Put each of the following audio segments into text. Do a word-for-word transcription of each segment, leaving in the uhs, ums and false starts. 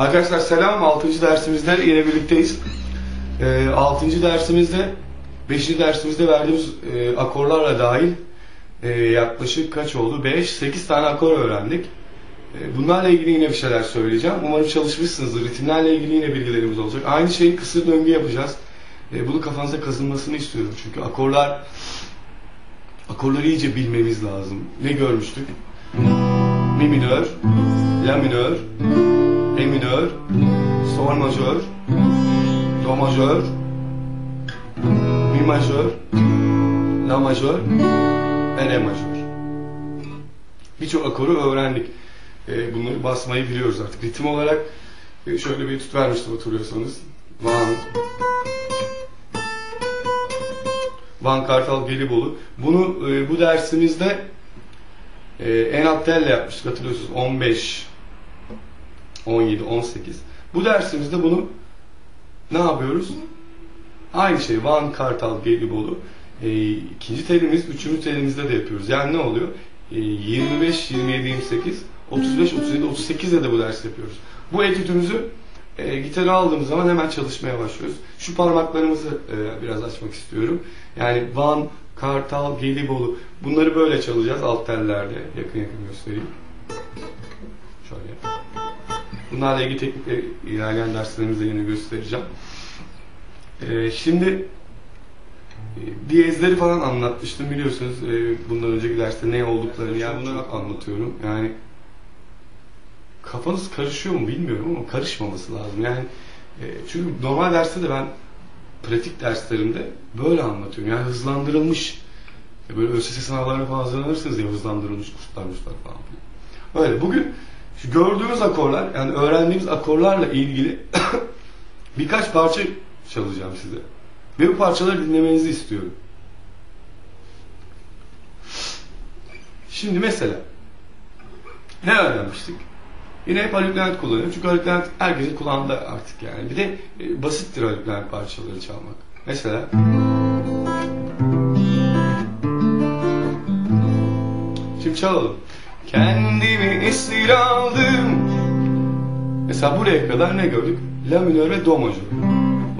Arkadaşlar selam, altıncı dersimizde yine birlikteyiz. E, altıncı dersimizde, beşinci dersimizde verdiğimiz e, akorlarla dahil e, yaklaşık kaç oldu? beş, sekiz tane akor öğrendik. E, bunlarla ilgili yine bir şeyler söyleyeceğim. Umarım çalışmışsınızdır. Ritimlerle ilgili yine bilgilerimiz olacak. Aynı şeyi kısır döngü yapacağız. E, bunu kafanıza kazınmasını istiyorum. Çünkü akorlar, akorları iyice bilmemiz lazım. Ne görmüştük? Mi minör, la minör, e minör, sol majör, do majör, mi majör, la majör ve re majör. Birçok akoru öğrendik. Bunları basmayı biliyoruz artık. Ritim olarak şöyle bir tut vermiştim, hatırlıyorsanız. Van, Van Kartal Gelibolu. Bunu bu dersimizde Enattel'le yapmıştık, hatırlıyorsunuz. on beş, on yedi, on sekiz. Bu dersimizde bunu ne yapıyoruz? Aynı şey. Van Kartal Gelibolu. E, ikinci telimiz, üçüncü telimizde de yapıyoruz. Yani ne oluyor? E, yirmi beş, yirmi yedi, yirmi sekiz, otuz beş, otuz yedi, otuz sekizde de bu dersi yapıyoruz. Bu etüdümüzü e, gitarı aldığımız zaman hemen çalışmaya başlıyoruz. Şu parmaklarımızı e, biraz açmak istiyorum. Yani Van Kartal Gelibolu. Bunları böyle çalacağız alt tellerde. Yakın yakın göstereyim. Şöyle. Bunlarla ilgili teknikleri ilerleyen derslerimizde yine göstereceğim. Ee, şimdi e, diyezleri falan anlatmıştım, biliyorsunuz. E, bundan önceki derste ne olduklarını, yani bunları anlatıyorum. Yani kafanız karışıyor mu bilmiyorum ama karışmaması lazım. Yani e, çünkü normal derste de ben pratik derslerimde böyle anlatıyorum. Yani hızlandırılmış, e, böyle ÖSS sınavlarına falan hazırlanırsınız ya, hızlandırılmış kurslar, kurslar falan. Öyle. Bugün şu gördüğümüz akorlar, yani öğrendiğimiz akorlarla ilgili birkaç parça çalacağım size. Ve bu parçaları dinlemenizi istiyorum. Şimdi mesela ne öğrenmiştik? Yine hep alüplent kullanıyorum. Çünkü alüplent herkesin kulağında artık yani. Bir de e, basittir alüplent parçaları çalmak. Mesela şimdi çalalım. Kendimi esir aldım. Mesela buraya kadar ne gördük? La minör ve do majör.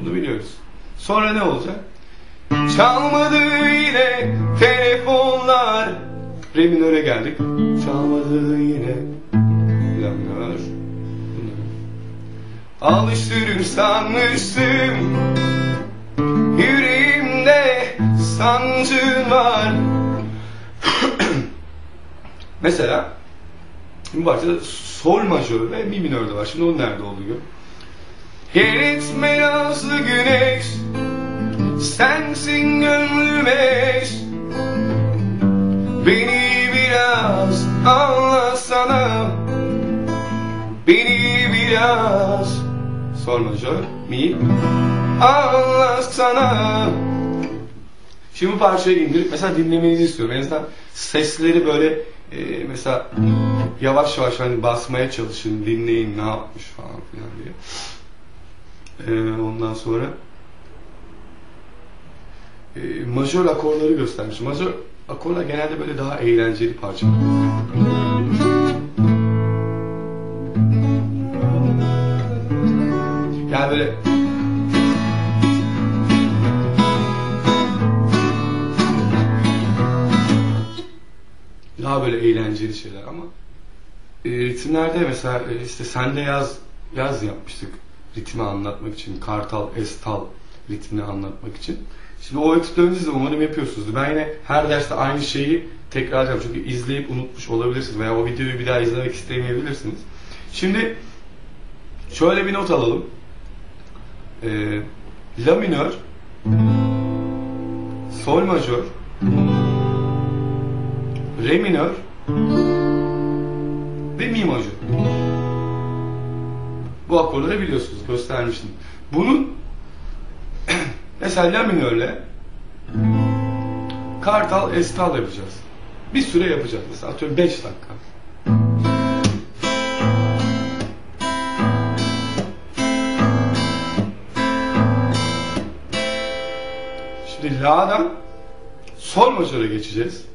Bunu biliyoruz. Sonra ne olacak? Çalmadı yine telefonlar. Re minöre geldik. Çalmadı yine la minör. Alıştırır sanmıştım. Yüreğimde sancın var. Mesela bu parçada sol majör ve mi minörde var. Şimdi o nerede oluyor? Geritme nazlı güneş, sensin gönlüme eş. Beni biraz anlasana, beni biraz sol majör, mi anlasana. Şimdi bu parçayı indirip mesela dinlemenizi istiyorum. En azından sesleri böyle Ee, mesela yavaş yavaş hani basmaya çalışın, dinleyin ne yapmış falan filan diye. Ee, ondan sonra e, majör akorları göstermiş. Majör akorlar genelde böyle daha eğlenceli parçalar. Yani böyle daha böyle eğlenceli şeyler ama e, ritimlerde mesela e, işte Sende Yaz Yaz yapmıştık ritmi anlatmak için, kartal estal ritmini anlatmak için. Şimdi o etütlerinizi de umarım yapıyorsunuzdur. Ben yine her derste aynı şeyi tekrarlayacağım çünkü izleyip unutmuş olabilirsiniz veya o videoyu bir daha izlemek istemeyebilirsiniz. Şimdi şöyle bir not alalım. E, la minör, sol majör, re minör ve mi majör. Bu akorları biliyorsunuz, göstermiştim. Bunun mesela la minörle kartal estal yapacağız. Bir süre yapacağız mesela, atıyorum beş dakika. Şimdi la'dan sol majöre geçeceğiz.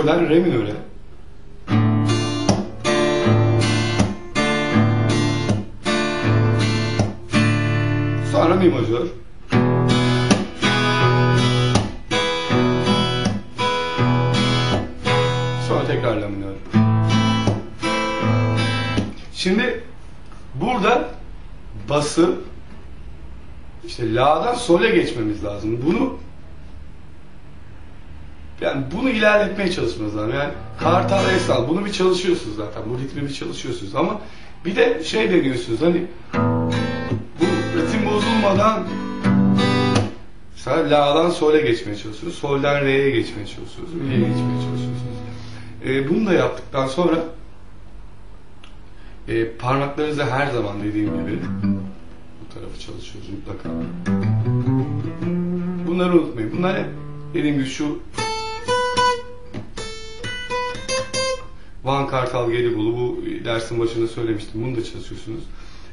aranjörler re minöre. Sonra mi majör. Sonra tekrar la minör. Şimdi burada basıp işte la'dan sol'e geçmemiz lazım. Bunu yani bunu ilerletmeye çalışmanız lazım. Yani kartal esal bunu bir çalışıyorsunuz zaten. Bu ritmi bir çalışıyorsunuz ama bir de şey deniyorsunuz hani bu ritim bozulmadan mesela la'dan sol'e geçmeye çalışıyorsunuz. Sol'den re'ye geçmeye çalışıyorsunuz. Re'ye geçmeye çalışıyorsunuz. Ee, bunu da yaptıktan sonra e, parmaklarınızı her zaman dediğim gibi bu tarafı çalışıyoruz mutlaka. Bunları unutmayın. Bunlar hep dediğim gibi şu Van Kartal Gelibolu, bu dersin başında söylemiştim. Bunu da çalışıyorsunuz.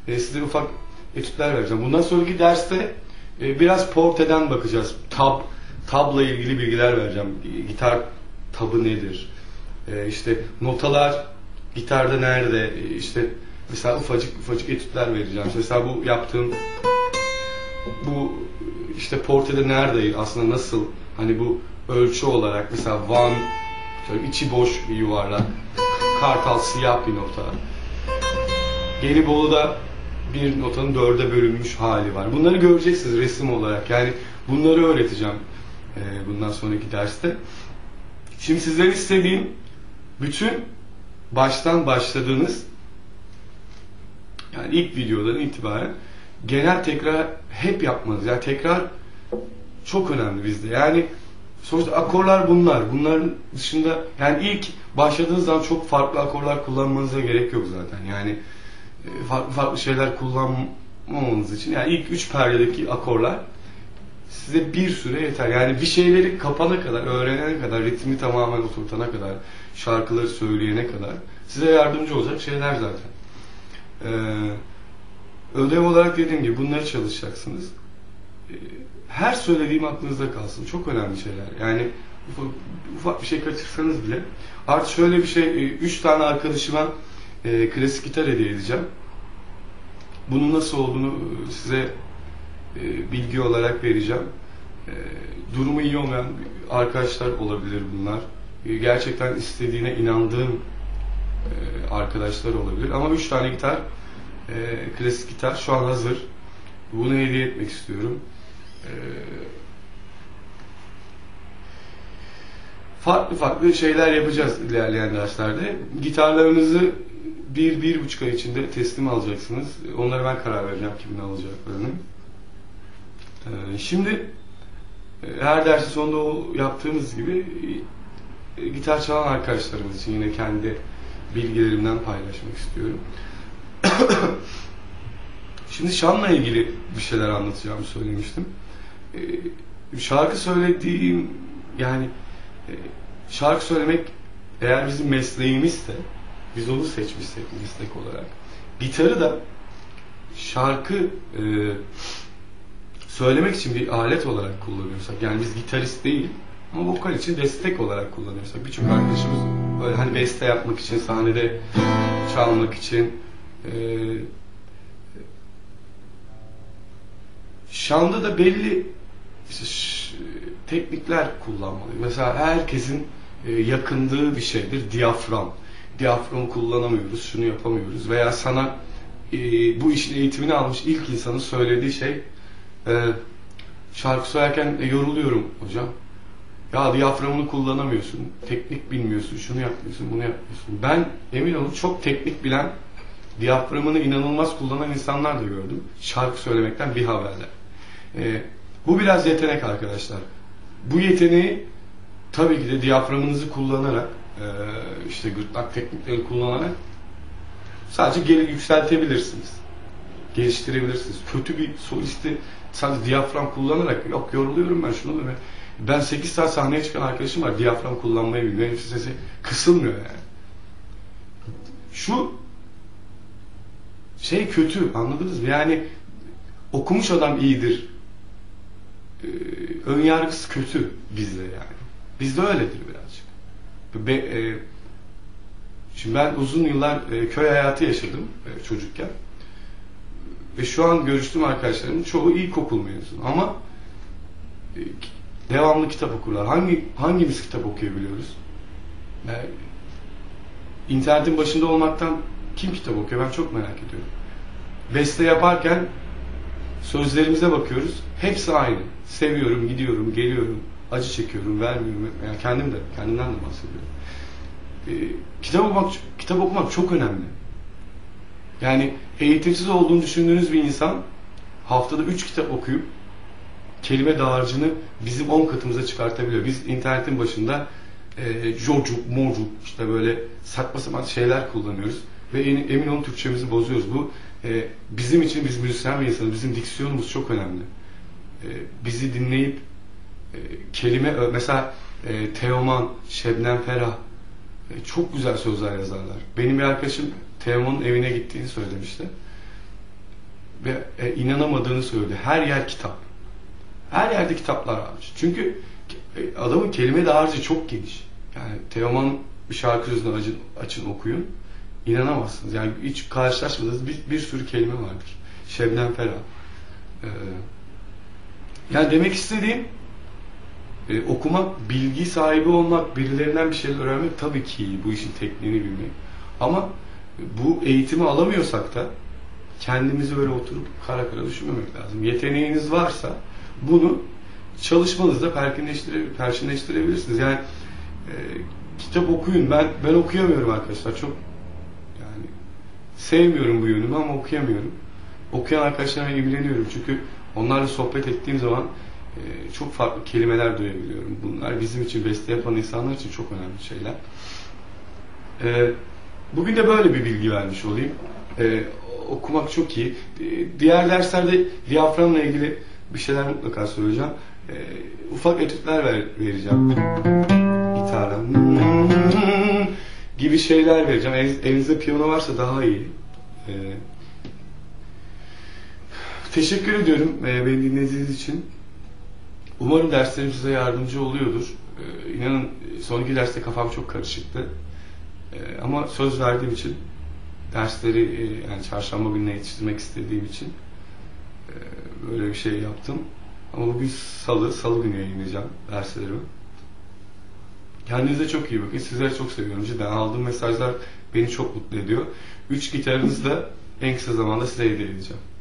E, size ufak etütler vereceğim. Bundan sonraki derste e, biraz porteden bakacağız. Tab, tabla ilgili bilgiler vereceğim. Gitar tabı nedir? E, işte notalar gitarda nerede? E, işte mesela ufacık ufacık etütler vereceğim. Mesela bu yaptığım bu işte portede nerede? Aslında nasıl? Hani bu ölçü olarak mesela Van şöyle içi boş bir yuvarlak. Kartal siyah bir nota. Gelibolu'da bir notanın dörde bölünmüş hali var. Bunları göreceksiniz resim olarak. Yani bunları öğreteceğim bundan sonraki derste. Şimdi sizden istediğim bütün baştan başladığınız yani ilk videodan itibaren genel tekrar hep yapmanız. Yani tekrar çok önemli bizde. Yani sonuçta akorlar bunlar. Bunların dışında yani ilk başladığınız zaman çok farklı akorlar kullanmanıza gerek yok zaten. Yani farklı farklı şeyler kullanmamanız için yani ilk üç perdedeki akorlar size bir süre yeter. Yani bir şeyleri kapana kadar, öğrenene kadar, ritmi tamamen oturtana kadar, şarkıları söyleyene kadar size yardımcı olacak şeyler zaten. Ee, ödev olarak dediğim gibi bunları çalışacaksınız. Ee, Her söylediğim aklınızda kalsın. Çok önemli şeyler. Yani ufak, ufak bir şey kaçırsanız bile. Artık şöyle bir şey, üç tane arkadaşıma e, klasik gitar hediye edeceğim. Bunun nasıl olduğunu size e, bilgi olarak vereceğim. E, durumu iyi olmayan arkadaşlar olabilir bunlar. E, gerçekten istediğine inandığım e, arkadaşlar olabilir. Ama üç tane gitar, e, klasik gitar şu an hazır. Bunu hediye etmek istiyorum. Farklı farklı şeyler yapacağız ilerleyen derslerde. Gitarlarınızı bir, bir buçuk ay içinde teslim alacaksınız. Onlara ben karar vereceğim kimin alacaklarını. Şimdi her dersin sonunda o yaptığımız gibi gitar çalan arkadaşlarımız için yine kendi bilgilerimden paylaşmak istiyorum. Şimdi şanla ilgili bir şeyler anlatacağımı söylemiştim. Şarkı söylediğim, yani şarkı söylemek eğer bizim mesleğimizse, biz onu seçmişsek meslek olarak, gitarı da şarkı e, söylemek için bir alet olarak kullanıyorsak, yani biz gitarist değil ama vokal için destek olarak kullanıyorsak, birçok arkadaşımız böyle hani beste yapmak için, sahnede çalmak için, e, şanda da belli işte teknikler kullanmalı. Mesela herkesin yakındığı bir şeydir diyafram. Diyaframı kullanamıyoruz, şunu yapamıyoruz. Veya sana bu işin eğitimini almış ilk insanın söylediği şey, şarkı söylerken yoruluyorum hocam. Ya diyaframını kullanamıyorsun, teknik bilmiyorsun, şunu yapmıyorsun, bunu yapmıyorsun. Ben emin olun çok teknik bilen, diyaframını inanılmaz kullanan insanlar da gördüm. Şarkı söylemekten bir haberler. Ee, bu biraz yetenek arkadaşlar. Bu yeteneği tabii ki de diyaframınızı kullanarak e, işte gırtlak teknikleri kullanarak sadece geri yükseltebilirsiniz. Geliştirebilirsiniz. Kötü bir solisti sadece diyafram kullanarak yok yoruluyorum ben şunu da ben sekiz saat sahneye çıkan arkadaşım var. Diyafram kullanmayı bilmiyor. Sesi kısılmıyor yani. Şu şey kötü, anladınız mı? Yani okumuş adam iyidir. Ee, önyargısı kötü bizde yani. Bizde öyledir birazcık. Be, e, şimdi ben uzun yıllar e, köy hayatı yaşadım e, çocukken. Ve şu an görüştüğüm arkadaşlarımın çoğu ilkokul mezunu ama e, devamlı kitap okurlar. Hangi hangimiz kitap okuyabiliyoruz? Yani, internetin başında olmaktan kim kitap okuyor? Ben çok merak ediyorum. Beste yaparken sözlerimize bakıyoruz. Hepsi aynı. Seviyorum, gidiyorum, geliyorum, acı çekiyorum, vermiyorum. Yani kendim de, kendimden de bahsediyorum. Ee, kitap okumak, kitap okumak çok önemli. Yani eğitimsiz olduğunu düşündüğünüz bir insan haftada üç kitap okuyup kelime dağarcığını bizim on katımıza çıkartabiliyor. Biz internetin başında e, jocuk, mocuk işte böyle saçma sapan şeyler kullanıyoruz ve en, emin olun Türkçemizi bozuyoruz. Bu e, bizim için, biz müzisyen bir insanız, bizim diksiyonumuz çok önemli. E, bizi dinleyip e, kelime, mesela e, Teoman, Şebnem Ferah e, çok güzel sözler yazarlar. Benim bir arkadaşım Teoman'ın evine gittiğini söylemişti ve e, inanamadığını söyledi. Her yer kitap. Her yerde kitaplar varmış. Çünkü adamın kelime dağarcığı çok geniş. Yani Teoman bir şarkı sözünü açın, açın okuyun. İnanamazsınız. Yani hiç karşılaşmadığınız bir, bir sürü kelime vardır. Şebnem Ferah. Ee, yani demek istediğim e, okumak, bilgi sahibi olmak, birilerinden bir şeyler öğrenmek tabii ki iyi. Bu işin tekniğini bilmek. Ama bu eğitimi alamıyorsak da kendimizi böyle oturup kara kara düşünmemek lazım. Yeteneğiniz varsa bunu çalışmanızda perkinleştire, perçinleştirebilirsiniz. Yani e, kitap okuyun. Ben ben okuyamıyorum arkadaşlar. Çok yani sevmiyorum bu yönümü ama okuyamıyorum. Okuyan arkadaşlarla ilgileniyorum. Çünkü onlarla sohbet ettiğim zaman e, çok farklı kelimeler duyabiliyorum. Bunlar bizim için, beste yapan insanlar için çok önemli şeyler. E, bugün de böyle bir bilgi vermiş olayım. E, okumak çok iyi. E, diğer derslerde diyaframla ilgili bir şeyler mutlaka söyleyeceğim. Ee, ufak etütler ver, vereceğim. Gitarla gibi şeyler vereceğim. Eliniz, elinizde piyano varsa daha iyi. Ee, teşekkür ediyorum ee, beni dinlediğiniz için. Umarım derslerim size yardımcı oluyordur. Ee, inanın son iki derste kafam çok karışıktı. Ee, ama söz verdiğim için dersleri e, yani çarşamba gününe yetiştirmek istediğim için böyle bir şey yaptım. Ama bugün salı, salı günü yayınlayacağım derslerimi. Kendinize çok iyi bakın. Sizleri çok seviyorum. Cidden aldığım mesajlar beni çok mutlu ediyor. Üç gitarınızı da en kısa zamanda size hediye edeceğim.